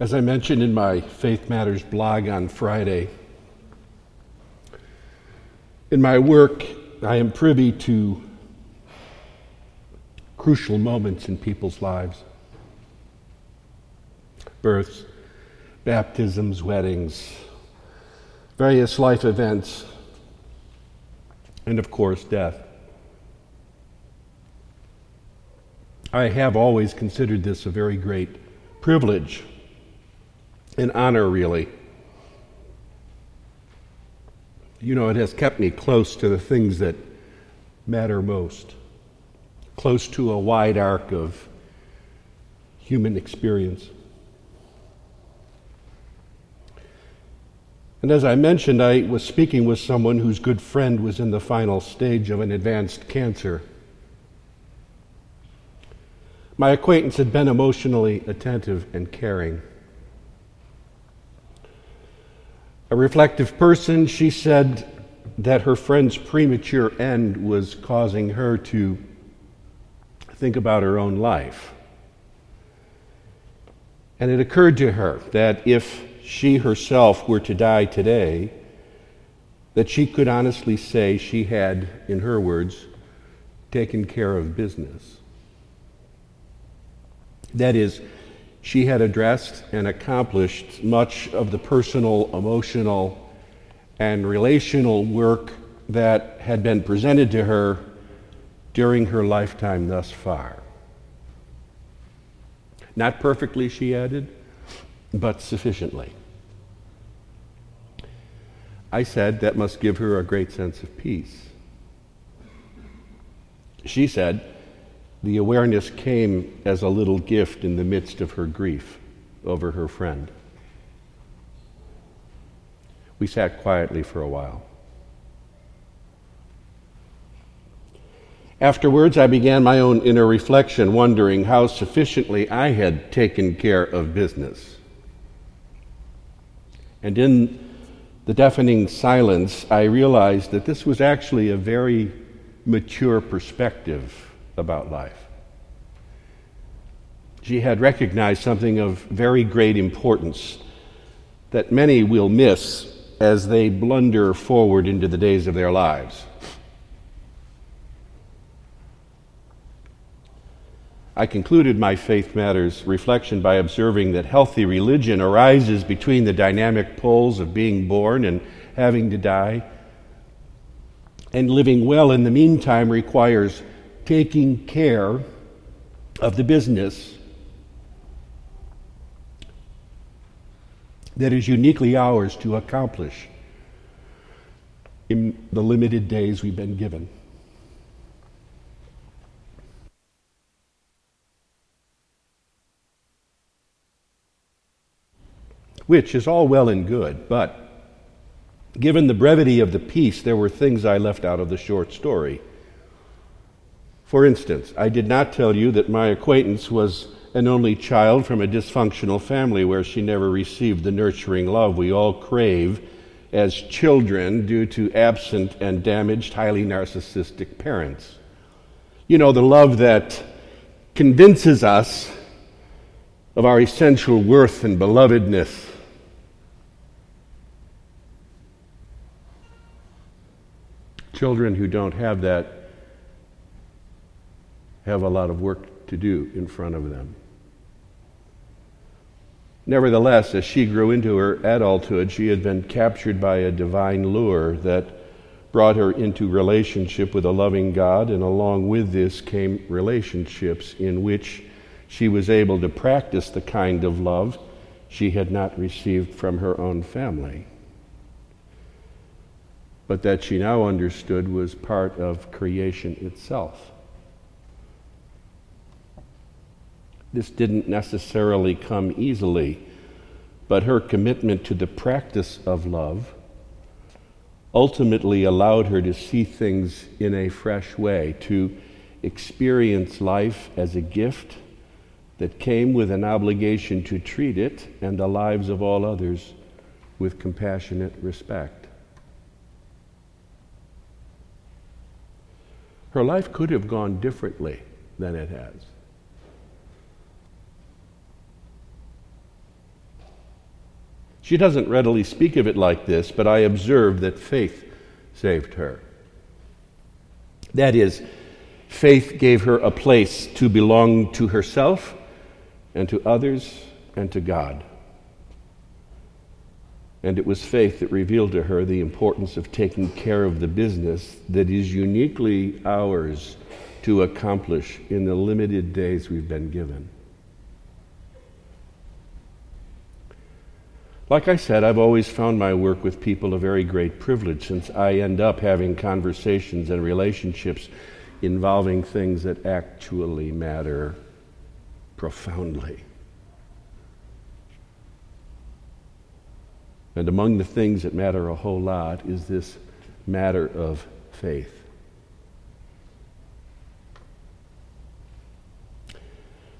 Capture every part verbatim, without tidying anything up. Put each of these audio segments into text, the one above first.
As I mentioned in my Faith Matters blog on Friday, in my work, I am privy to crucial moments in people's lives. Births, baptisms, weddings, various life events, and of course, death. I have always considered this a very great privilege, an honor, really. You know, it has kept me close to the things that matter most, close to a wide arc of human experience. And as I mentioned, I was speaking with someone whose good friend was in the final stage of an advanced cancer. My acquaintance had been emotionally attentive and caring. A reflective person, she said that her friend's premature end was causing her to think about her own life. And it occurred to her that if she herself were to die today, that she could honestly say she had, in her words, taken care of business. That is, she had addressed and accomplished much of the personal, emotional, and relational work that had been presented to her during her lifetime thus far. Not perfectly, she added, but sufficiently. I said that must give her a great sense of peace. She said, the awareness came as a little gift in the midst of her grief over her friend. We sat quietly for a while. Afterwards, I began my own inner reflection, wondering how sufficiently I had taken care of business. And in the deafening silence, I realized that this was actually a very mature perspective about life. She had recognized something of very great importance that many will miss as they blunder forward into the days of their lives. I concluded my Faith Matters reflection by observing that healthy religion arises between the dynamic poles of being born and having to die, and living well in the meantime requires taking care of the business that is uniquely ours to accomplish in the limited days we've been given. Which is all well and good, but given the brevity of the piece, there were things I left out of the short story. For instance, I did not tell you that my acquaintance was an only child from a dysfunctional family where she never received the nurturing love we all crave as children due to absent and damaged, highly narcissistic parents. You know, the love that convinces us of our essential worth and belovedness. Children who don't have that have a lot of work to do in front of them. Nevertheless, as she grew into her adulthood, she had been captured by a divine lure that brought her into relationship with a loving God, and along with this came relationships in which she was able to practice the kind of love she had not received from her own family, but that she now understood was part of creation itself. This didn't necessarily come easily, but her commitment to the practice of love ultimately allowed her to see things in a fresh way, to experience life as a gift that came with an obligation to treat it and the lives of all others with compassionate respect. Her life could have gone differently than it has. She doesn't readily speak of it like this, but I observe that faith saved her. That is, faith gave her a place to belong to herself and to others and to God. And it was faith that revealed to her the importance of taking care of the business that is uniquely ours to accomplish in the limited days we've been given. Like I said, I've always found my work with people a very great privilege, since I end up having conversations and relationships involving things that actually matter profoundly. And among the things that matter a whole lot is this matter of faith.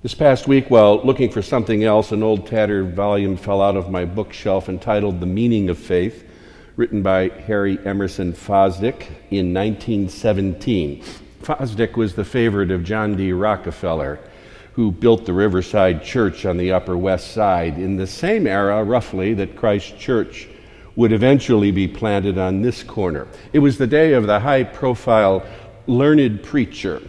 This past week, while looking for something else, an old tattered volume fell out of my bookshelf entitled The Meaning of Faith, written by Harry Emerson Fosdick in nineteen seventeen. Fosdick was the favorite of John D. Rockefeller, who built the Riverside Church on the Upper West Side in the same era, roughly, that Christ Church would eventually be planted on this corner. It was the day of the high-profile learned preacher,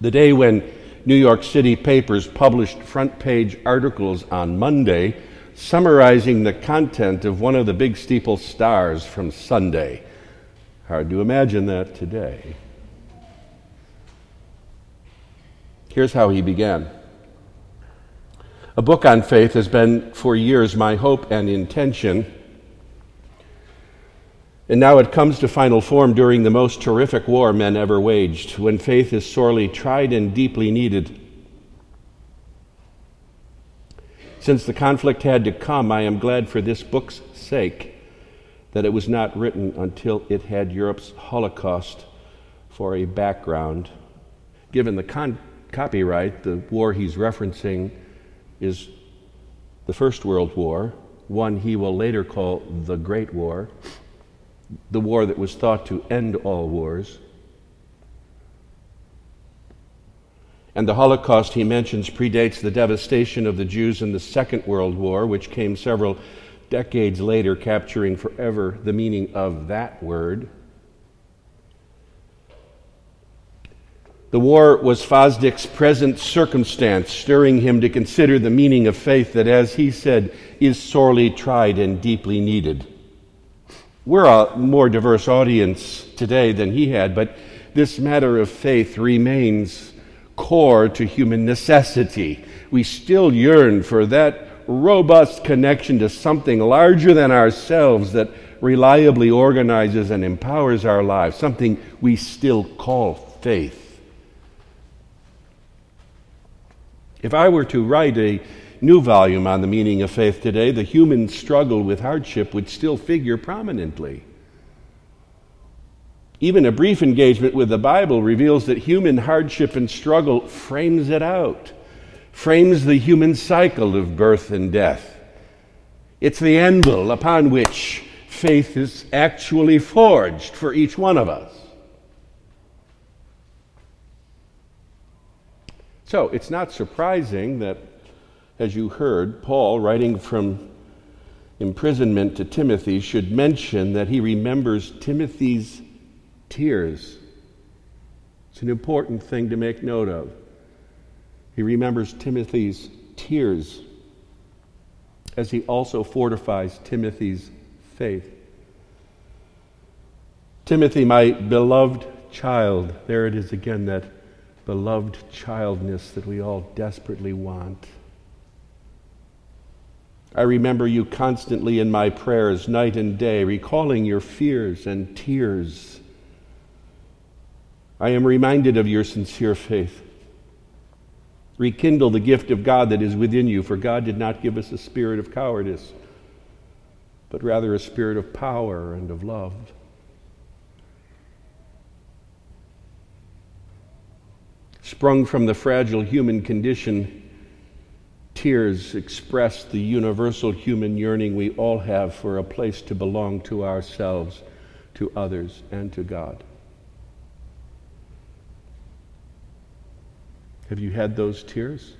the day when New York City papers published front-page articles on Monday summarizing the content of one of the big steeple stars from Sunday. Hard to imagine that today. Here's how he began. A book on faith has been for years my hope and intention, and now it comes to final form during the most terrific war men ever waged, when faith is sorely tried and deeply needed. Since the conflict had to come, I am glad for this book's sake that it was not written until it had Europe's Holocaust for a background. Given the con- copyright, the war he's referencing is the First World War, one he will later call the Great War, the war that was thought to end all wars. And the Holocaust he mentions predates the devastation of the Jews in the Second World War, which came several decades later, capturing forever the meaning of that word. The war was Fosdick's present circumstance, stirring him to consider the meaning of faith that, as he said, is sorely tried and deeply needed. We're a more diverse audience today than he had, but this matter of faith remains core to human necessity. We still yearn for that robust connection to something larger than ourselves that reliably organizes and empowers our lives, something we still call faith. If I were to write a new volume on the meaning of faith today, the human struggle with hardship would still figure prominently. Even a brief engagement with the Bible reveals that human hardship and struggle frames it out, frames the human cycle of birth and death. It's the anvil upon which faith is actually forged for each one of us. So it's not surprising that, as you heard, Paul, writing from imprisonment to Timothy, should mention that he remembers Timothy's tears. It's an important thing to make note of. He remembers Timothy's tears as he also fortifies Timothy's faith. Timothy, my beloved child, there it is again, that beloved childness that we all desperately want. I remember you constantly in my prayers, night and day, recalling your fears and tears. I am reminded of your sincere faith. Rekindle the gift of God that is within you, for God did not give us a spirit of cowardice, but rather a spirit of power and of love. Sprung from the fragile human condition, tears express the universal human yearning we all have for a place to belong to ourselves, to others, and to God. Have you had those tears?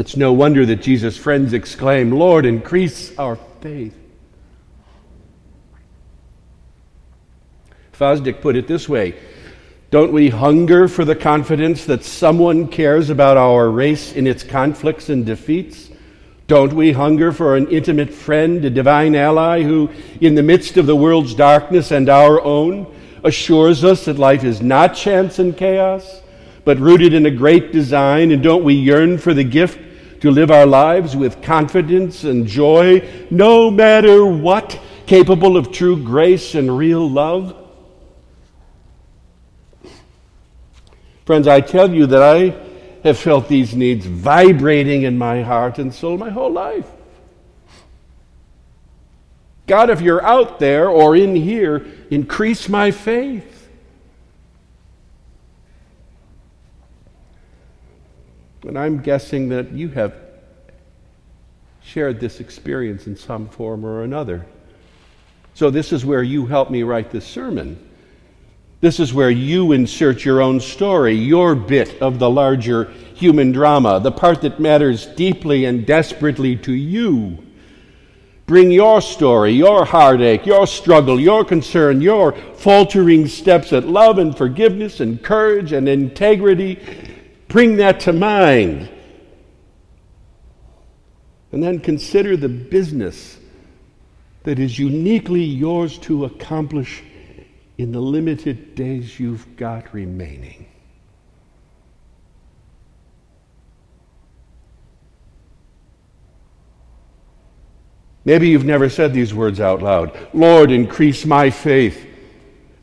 It's no wonder that Jesus' friends exclaim, "Lord, increase our faith." Fosdick put it this way, "Don't we hunger for the confidence that someone cares about our race in its conflicts and defeats? Don't we hunger for an intimate friend, a divine ally who, in the midst of the world's darkness and our own, assures us that life is not chance and chaos, but rooted in a great design? And don't we yearn for the gift to live our lives with confidence and joy, no matter what, capable of true grace and real love?" Friends, I tell you that I have felt these needs vibrating in my heart and soul my whole life. God, if you're out there or in here, increase my faith. And I'm guessing that you have shared this experience in some form or another. So this is where you help me write this sermon. This is where you insert your own story, your bit of the larger human drama, the part that matters deeply and desperately to you. Bring your story, your heartache, your struggle, your concern, your faltering steps at love and forgiveness and courage and integrity. Bring that to mind. And then consider the business that is uniquely yours to accomplish in the limited days you've got remaining. Maybe you've never said these words out loud. Lord, increase my faith.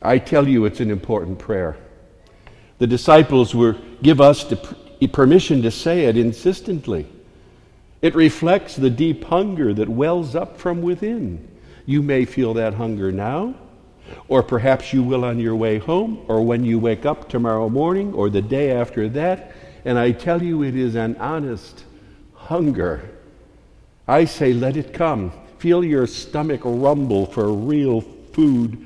I tell you, it's an important prayer. The disciples were give us the permission to say it insistently. It reflects the deep hunger that wells up from within. You may feel that hunger now, or perhaps you will on your way home, or when you wake up tomorrow morning, or the day after that. And I tell you, it is an honest hunger. I say, let it come. Feel your stomach rumble for real food.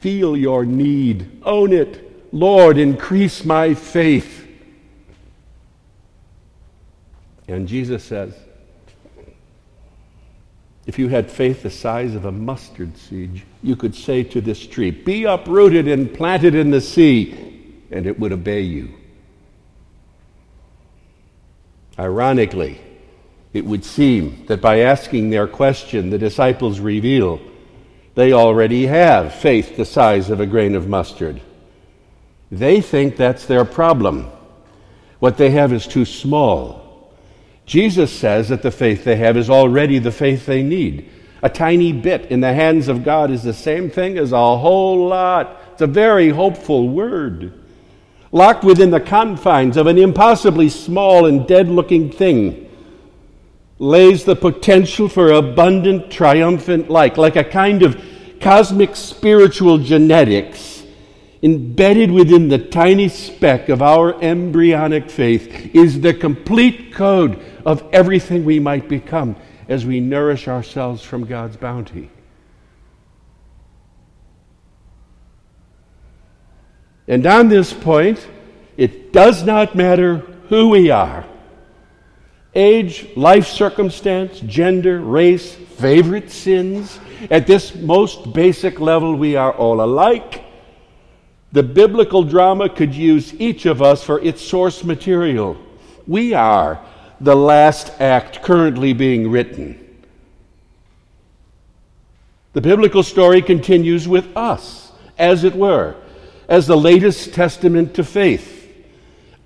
Feel your need. Own it. Lord, increase my faith. And Jesus says, if you had faith the size of a mustard seed, you could say to this tree, be uprooted and planted in the sea, and it would obey you. Ironically, it would seem that by asking their question, the disciples reveal they already have faith the size of a grain of mustard. They think that's their problem. What they have is too small. Jesus says that the faith they have is already the faith they need. A tiny bit in the hands of God is the same thing as a whole lot. It's a very hopeful word. Locked within the confines of an impossibly small and dead-looking thing lays the potential for abundant, triumphant life, like a kind of cosmic spiritual genetics. Embedded within the tiny speck of our embryonic faith is the complete code of everything we might become as we nourish ourselves from God's bounty. And on this point, it does not matter who we are. Age, life circumstance, gender, race, favorite sins. At this most basic level, we are all alike. The biblical drama could use each of us for its source material. We are the last act currently being written. The biblical story continues with us, as it were, as the latest testament to faith.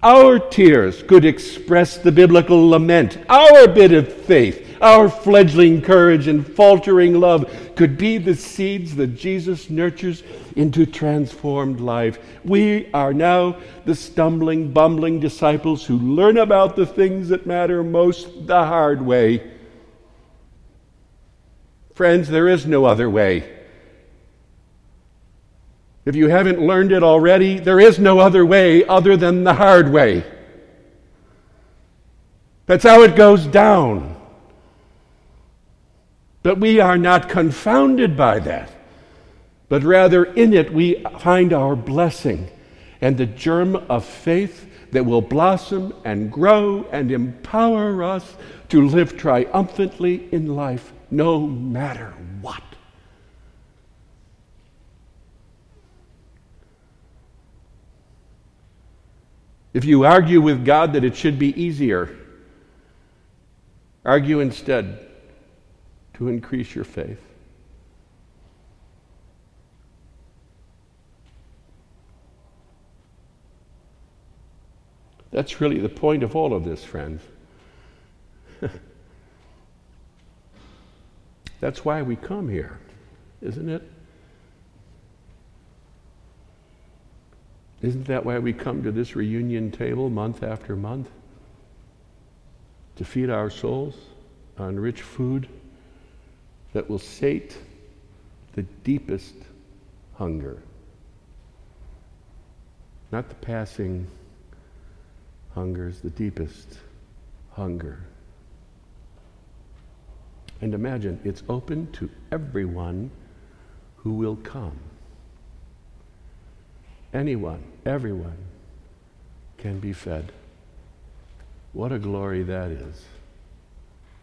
Our tears could express the biblical lament. Our bit of faith, our fledgling courage and faltering love could be the seeds that Jesus nurtures into transformed life. We are now the stumbling, bumbling disciples who learn about the things that matter most the hard way. Friends, there is no other way. If you haven't learned it already, there is no other way other than the hard way. That's how it goes down. But we are not confounded by that, but rather in it we find our blessing and the germ of faith that will blossom and grow and empower us to live triumphantly in life, no matter what. If you argue with God that it should be easier, argue instead to increase your faith. That's really the point of all of this, friends. That's why we come here, isn't it? Isn't that why we come to this reunion table month after month? To feed our souls on rich food that will sate the deepest hunger. Not the passing hungers, the deepest hunger. And imagine, it's open to everyone who will come. Anyone, everyone can be fed. What a glory that is.